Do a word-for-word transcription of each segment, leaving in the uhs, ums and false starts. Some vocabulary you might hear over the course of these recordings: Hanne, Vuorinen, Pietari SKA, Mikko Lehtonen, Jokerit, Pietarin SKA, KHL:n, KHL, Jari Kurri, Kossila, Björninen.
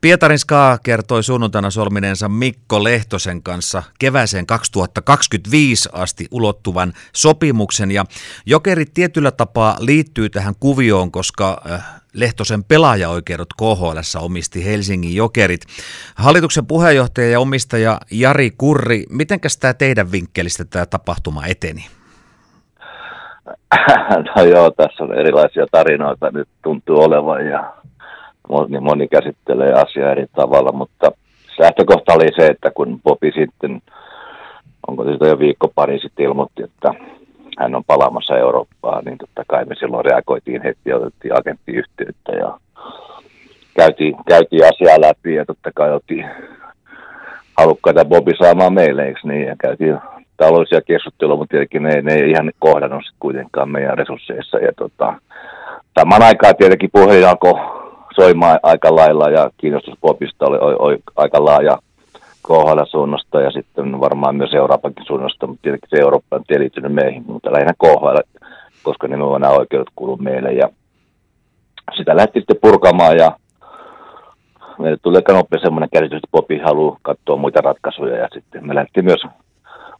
Pietarin S K A kertoi sunnuntaina solmineensa Mikko Lehtosen kanssa kevääseen kaksituhattakaksikymmentäviisi asti ulottuvan sopimuksen, ja Jokerit tietyllä tapaa liittyy tähän kuvioon, koska Lehtosen pelaajaoikeudet K H L:ssä omisti Helsingin Jokerit. Hallituksen puheenjohtaja ja omistaja Jari Kurri, mitenkäs tämä teidän vinkkelistä tämä tapahtuma eteni? No joo, tässä on erilaisia tarinoita nyt tuntuu olevan, ja Moni, moni käsittelee asiaa eri tavalla, mutta lähtökohta oli se, että kun Bobi sitten, onko sitä jo viikko pari sitten ilmoitti, että hän on palaamassa Eurooppaan, niin totta kai me silloin reagoitiin heti ja otettiin agenttiyhteyttä ja käytiin, käytiin asiaa läpi ja totta kai oltiin halukkaita Bobi saamaan meille, eikö niin? Ja käytiin taloudellisia keskusteluja, mutta tietenkin ne, ne ei ihan kohdannut sitten kuitenkaan meidän resursseissa. Ja tota, samaan aikaan tietenkin puhelin alkoi soimaan aika lailla ja kiinnostus Bobista oli, oli, oli aika laaja K H L-suunnasta ja sitten varmaan myös Euroopankin suunnasta, mutta tietenkin se Eurooppa on liittynyt meihin, mutta lähinnä K H L, koska nimenomaan nämä oikeudet kuuluvat meille. Ja sitä lähti sitten purkamaan ja meille tuli aika nopeasti semmoinen käsitys, että Bobi haluaa katsoa muita ratkaisuja ja sitten me lähti myös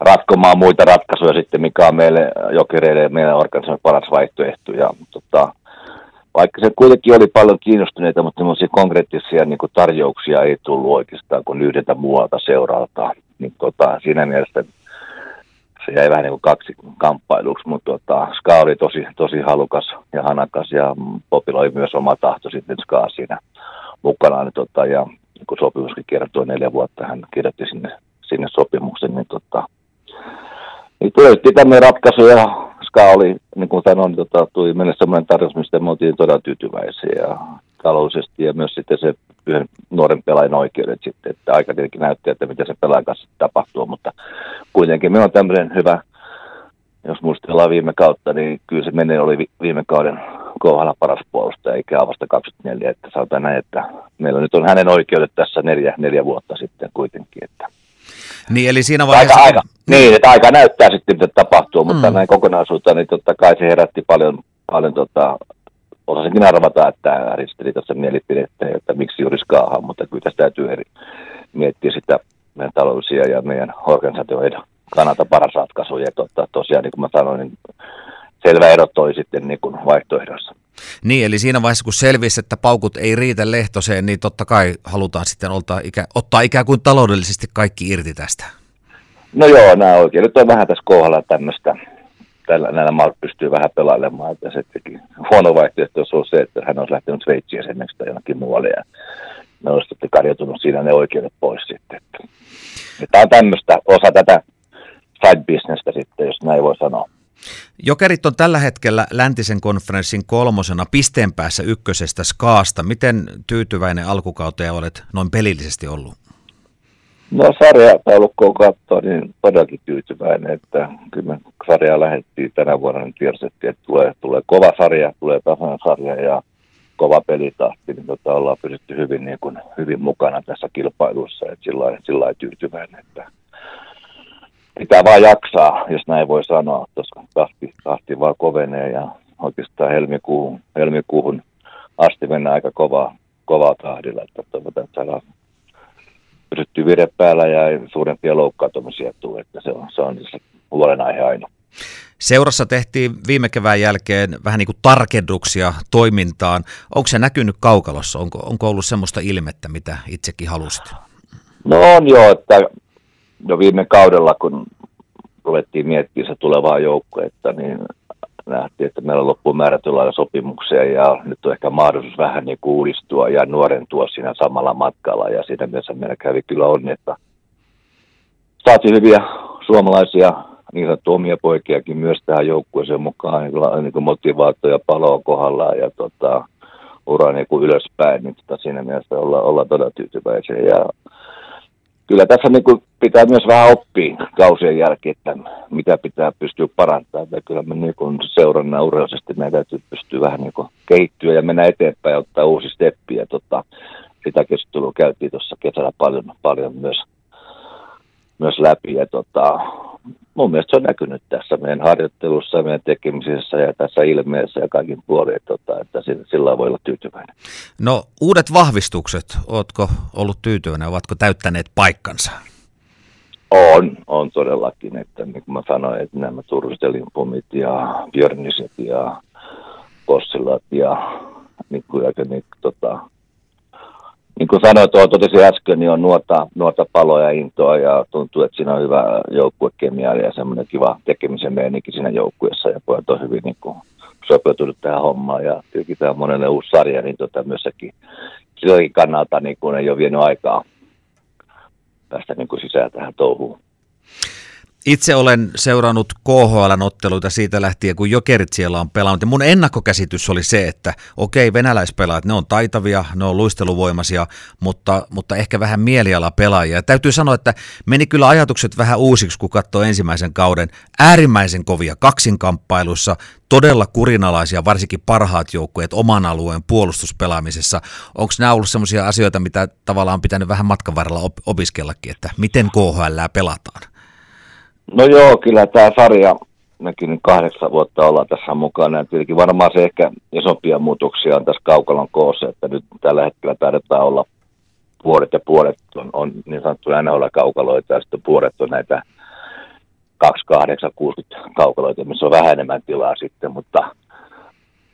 ratkomaan muita ratkaisuja sitten, mikä on meille Jokereille ja meidän organisaation paras vaihtoehto ja tota, vaikka se kuitenkin oli paljon kiinnostuneita, mutta semmoisia konkreettisia niin kuin tarjouksia ei tullut oikeastaan kuin yhdeltä muualta seuralta. Niin, tota, siinä mielessä se jäi vähän niin kuin kaksi kamppailuksi, mutta tota, S K A oli tosi, tosi halukas ja hanakas ja Bobilla oli myös oma tahto sitten S K A siinä mukana. Niin, tota, ja niin kun sopimuskin kertoi neljä vuotta, hän kirjoitti sinne, sinne sopimuksen, niin, tota, niin löydettiin tämmöinen ratkaisu ja S K A oli, niin kuin sanoin, tota, tuli meille sellainen tarjous, mistä me oltiin todella tyytyväisiä ja taloudellisesti ja myös sitten se yhden nuoren pelaajan oikeudet sitten, että aika tietenkin näyttää, että mitä se pelaajan kanssa tapahtuu, mutta kuitenkin meillä on tämmöinen hyvä, jos muistellaan viime kautta, niin kyllä se menee oli viime kauden kohdalla paras puolustaja, eikä avasta kaksikymmentäneljä, että sanotaan näin, että meillä nyt on hänen oikeudet tässä neljä, neljä vuotta sitten kuitenkin, että niin, eli siinä vaiheessa aika, aika. Niin, että aika näyttää sitten, mitä tapahtuu, mutta mm. näin kokonaisuutta, niin totta kai se herätti paljon, paljon tota, osasinkin arvata, että risteli tässä mielipidettä, että miksi juuri S K A:han, mutta kyllä tässä täytyy eri, miettiä sitä meidän taloudellisia ja meidän organisaatioiden kannalta paras ratkaisu, ja tota, tosiaan, niin kuin mä sanoin, niin selvä ero toi sitten niin kuin vaihtoehdossa. Niin, eli siinä vaiheessa, kun selvisi, että paukut ei riitä Lehtoseen, niin totta kai halutaan sitten ottaa, ikä, ottaa ikään kuin taloudellisesti kaikki irti tästä. No joo, nämä oikeudet on vähän tässä kohdalla tämmöistä. Tällä, näillä maat pystyy vähän pelailemaan. Tässä ettekin huono vaihtoehto on se, että hän olisi lähtenyt Sveitsiin esimerkiksi tai jonnekin muualle. Ja ne olisi sitten karjoutunut siinä ne oikeudet pois sitten. Tämä on tämmöistä osa tätä side-businessta sitten, jos näin voi sanoa. Jokerit on tällä hetkellä läntisen konferenssin kolmosena pisteen päässä ykkösestä S K A:sta. Miten tyytyväinen alkukauteen olet noin pelillisesti ollut? No sarjataulukkoon katsoa, niin todellakin tyytyväinen, että kyllä me sarjaa lähdettiin tänä vuonna, niin tiedostettiin, että tulee, tulee kova sarja, tulee tasainen sarja ja kova pelitahti, niin tota, ollaan pysytty hyvin, niin kuin, hyvin mukana tässä kilpailussa, että sillä lailla tyytyväinen, että pitää vaan jaksaa, jos näin voi sanoa, koska tahti, tahti vaan kovenee ja oikeastaan helmikuuhun, helmikuuhun asti mennään aika kovaa, kovaa tahdilla, että toivotaan, että saadaan pysyttyä vire päällä ja suurempia loukkaantumisia tulee, että se on, se on huolenaihe aina. Seurassa tehtiin viime kevään jälkeen vähän niin kuin tarkennuksia toimintaan. Onko se näkynyt kaukalossa? Onko, onko ollut semmoista ilmettä, mitä itsekin halusit? No on joo, että no viime kaudella, kun ruvettiin miettimään se tulevaa joukkuetta, niin nähtiin, että meillä on loppuun määrätty lailla sopimuksia ja nyt on ehkä mahdollisuus vähän niin kuin uudistua ja nuorentua siinä samalla matkalla. Ja siinä mielessä meillä kävi kyllä onni, että saatiin hyviä suomalaisia, niin sanottu omia poikiakin myös tähän joukkueeseen mukaan, niin kuin motivaatio ja paloa kohdallaan ja tota, ura niin kuin ylöspäin. Niin tota, siinä mielessä olla, ollaan todella tyytyväisiä ja kyllä tässä niin kuin pitää myös vähän oppia kausien jälkeen, että mitä pitää pystyä parantamaan. Ja kyllä me niin kuin seurannan urheilisesti meidän täytyy pystyä vähän niin kuin kehittyä ja mennä eteenpäin ja ottaa uusi steppi. Ja tota, sitä keskustelua käytiin tuossa kesällä paljon, paljon myös myös läpi. Ja tota, mun mielestä se on näkynyt tässä meidän harjoittelussa, meidän tekemisessä ja tässä ilmeessä ja kaikin puolin, tota, että sillä voi olla tyytyväinen. No uudet vahvistukset, ootko ollut tyytyväinen, ovatko täyttäneet paikkansa? On, on todellakin, että niin kuin mä sanoin, että nämä Turustelin pomit ja Björniset ja Kossilat ja niin kuin, niin, tota, niin kuin sanoin, tuohon totesin äsken, niin on nuorta, nuorta paloja intoa ja tuntuu, että siinä on hyvä joukkuekemia ja semmoinen kiva tekemisen meininki siinä joukkueessa ja pojat on hyvin niin kuin sopeutunut tähän hommaan ja tietenkin tämä on monelle uusi sarja, niin tota, myös sekin silläkin kannalta niin kuin ei ole vienyt aikaa päästä niin kuin sisään tähän touhuun. Itse olen seurannut K H L:n otteluita siitä lähtien, kun Jokerit siellä on pelannut. Ja mun ennakkokäsitys oli se, että okei, venäläispelaajat, ne on taitavia, ne on luisteluvoimaisia, mutta, mutta ehkä vähän mielialapelaajia. Täytyy sanoa, että meni kyllä ajatukset vähän uusiksi, kun katsoo ensimmäisen kauden. Äärimmäisen kovia kaksinkamppailuissa, todella kurinalaisia, varsinkin parhaat joukkueet oman alueen puolustuspelaamisessa. Onko nämä ollut sellaisia asioita, mitä tavallaan on pitänyt vähän matkan varrella op- opiskellakin, että miten K H L:ää pelataan? No joo, kyllä tämä sarja, mekin kahdeksan vuotta ollaan tässä mukana, ja tietenkin varmaan se ehkä isompia muutoksia on tässä Kaukalon koossa, että nyt tällä hetkellä taidetaan olla puolet ja puolet on, on niin sanottuja N H L-kaukaloita, ja sitten puolet on näitä kaksikymmentäkahdeksan kuusikymmentä kaukaloita, missä on vähän enemmän tilaa sitten, mutta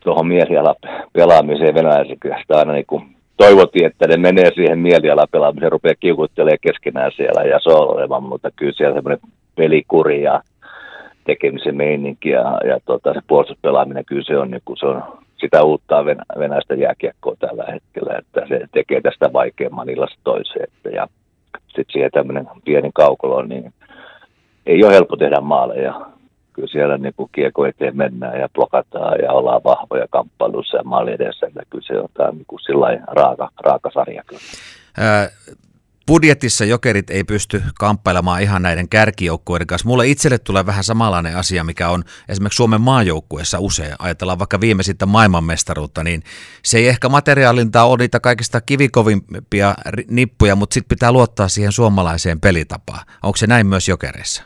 tuohon mielialapelaamiseen venäläisiin kyllä sitä aina niin kuin toivottiin, että ne menee siihen mielialapelaamiseen, rupeaa kiukuttelemaan keskenään siellä, ja se on olevan, mutta kyllä siellä semmoinen pelikuri ja tekemisen meininki ja, ja tota, se puolustuspelaaminen, kyllä se on, niin kun se on sitä uutta venä- venäistä jääkiekkoa tällä hetkellä, että se tekee tästä vaikeamman illasta toiseen. Että, ja sitten siihen tämmöinen pieni kaukalo, niin ei ole helppo tehdä maaleja. Kyllä siellä niin kun kiekko eteen mennään ja blokataan ja ollaan vahvoja kamppailussa ja maali edessä. Että kyllä se on tämä niin kun sillain raaka, raaka sarja kyllä. Ää... Budjetissa Jokerit ei pysty kamppailemaan ihan näiden kärkijoukkueiden kanssa. Mulle itselle tulee vähän samanlainen asia, mikä on esimerkiksi Suomen maajoukkueessa usein. Ajatellaan vaikka viimeisintä maailmanmestaruutta, niin se ei ehkä materiaalintaan ole niitä kaikista kivikovimpia nippuja, mutta sitten pitää luottaa siihen suomalaiseen pelitapaan. Onko se näin myös Jokereissa?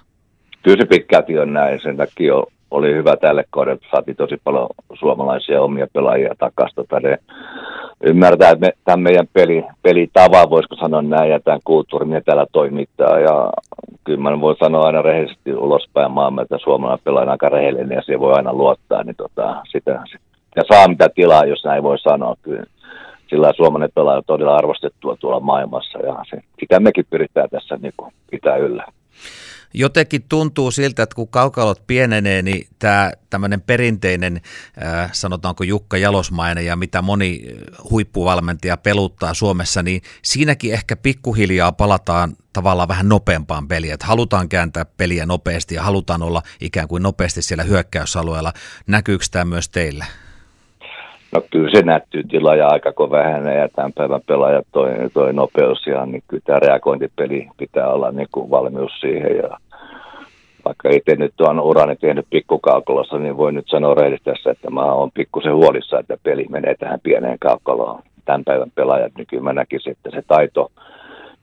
Kyllä se pitkälti on näin. Sen takia oli hyvä tälle kaudelle. Saatiin tosi paljon suomalaisia omia pelaajia takaisin tänne. Ymmärtää, että me, tämän meidän peli, pelitavaa, voisiko sanoa näin, ja tämän kulttuurin ja täällä toimittaa. Ja kyllä mä voin sanoa aina rehellisesti ulospäin maailmaa, että suomalainen pelaa on aika rehellinen ja siihen voi aina luottaa. Niin tota, sitä, ja saa mitä tilaa, jos näin voi sanoa. Kyllä sillä suomalainen pelaa on todella arvostettua tuolla maailmassa ja se, sitä mekin pyritään tässä niin kuin pitää yllä. Jotenkin tuntuu siltä, että kun kaukalot pienenee, niin tämä tämmöinen perinteinen, äh, sanotaanko Jukka Jalosmainen ja mitä moni huippuvalmentaja peluttaa Suomessa, niin siinäkin ehkä pikkuhiljaa palataan tavallaan vähän nopeampaan peliin, että halutaan kääntää peliä nopeasti ja halutaan olla ikään kuin nopeasti siellä hyökkäysalueella. Näkyykö tämä myös teillä? No kyllä se näyttyy tila ja aikako vähenee ja tämän päivän pelaaja toi, toi nopeus ja niin kyllä tämä reagointipeli pitää olla niin kuin valmius siihen ja vaikka itse nyt on urani tehnyt pikkukaukalossa, niin voi nyt sanoa rehellisesti tässä, että mä oon pikkusen huolissaan, että peli menee tähän pieneen kaukaloon. Tämän päivän pelaajat, niin kyllä mä näkisin, että se taito,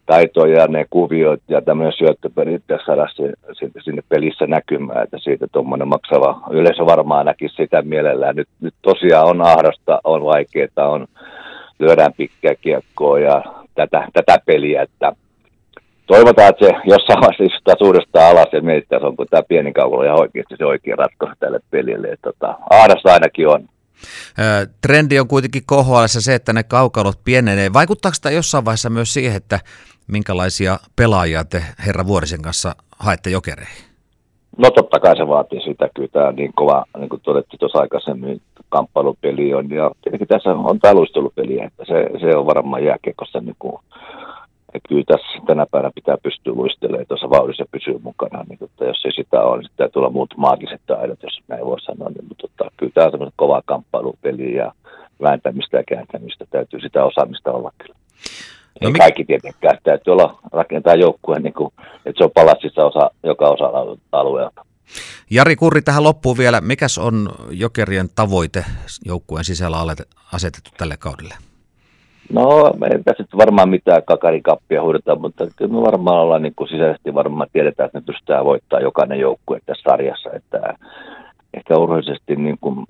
taito ja ne kuviot ja tämmöinen syöttöpeli pitäisi saada sinne, sinne pelissä näkymään, että siitä tuommoinen maksava yleisö varmaan näkisi sitä mielellään. Nyt, nyt tosiaan on ahdasta, on vaikeaa, on lyödään pitkää kiekkoa ja tätä, tätä peliä, että toivotaan, että se jossain vaiheessa istutaan uudestaan alas ja mietittäisiin, onko tämä pieni kaukalo ihan oikeasti se oikea ratkaisu tälle pelille. Tota, ahdasta ainakin on. Trendi on kuitenkin K H L:ssä se, että ne kaukalot pienenee. Vaikuttaako tämä jossain vaiheessa myös siihen, että minkälaisia pelaajia te herra Vuorisen kanssa haette Jokereihin? No totta kai se vaatii sitä. Kyllä tämä niin kova, niin kuin todettiin tuossa aikaisemmin, kamppailupeli on. Ja tietenkin tässä on tämä luistelupeliä, että se, se on varmaan jääkiekossa. Niin kuin, kyllä tässä tänä päivänä pitää pystyä luistelemaan tuossa vauhdissa pysyä mukana. Niin, että jos ei sitä ole, niin pitää tulla muut maagiset taidot, jos näin voi sanoa. Niin, mutta tota, kyllä tämä on semmoinen kova kamppailupeli ja vääntämistä ja kääntämistä. Täytyy sitä osaamista olla kyllä. No, ei mi- kaikki tietenkään. Täytyy olla rakentaa joukkueen, niin kuin, että se on palatsissa osa, joka osa alueelta. Jari Kurri, tähän loppuun vielä. Mikäs on Jokerien tavoite joukkueen sisällä asetettu tälle kaudelle? No, me ei tässä nyt varmaan mitään kakarikappia hoideta, mutta kyllä me varmaan ollaan niin kuin sisäisesti varmaan tiedetään, että me pystytään voittaa jokainen joukkue tässä sarjassa. Että ehkä urheisesti niin kuin,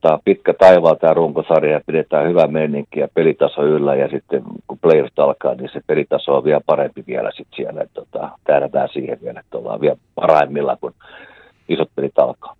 tämä on pitkä taivaal tämä runkosarja ja pidetään hyvä meininki ja pelitaso yllä ja sitten kun playerit alkaa, niin se pelitaso on vielä parempi vielä sitten siellä. Tota, tähdätään siihen vielä, että ollaan vielä paraimmilla, kun isot pelit alkaa.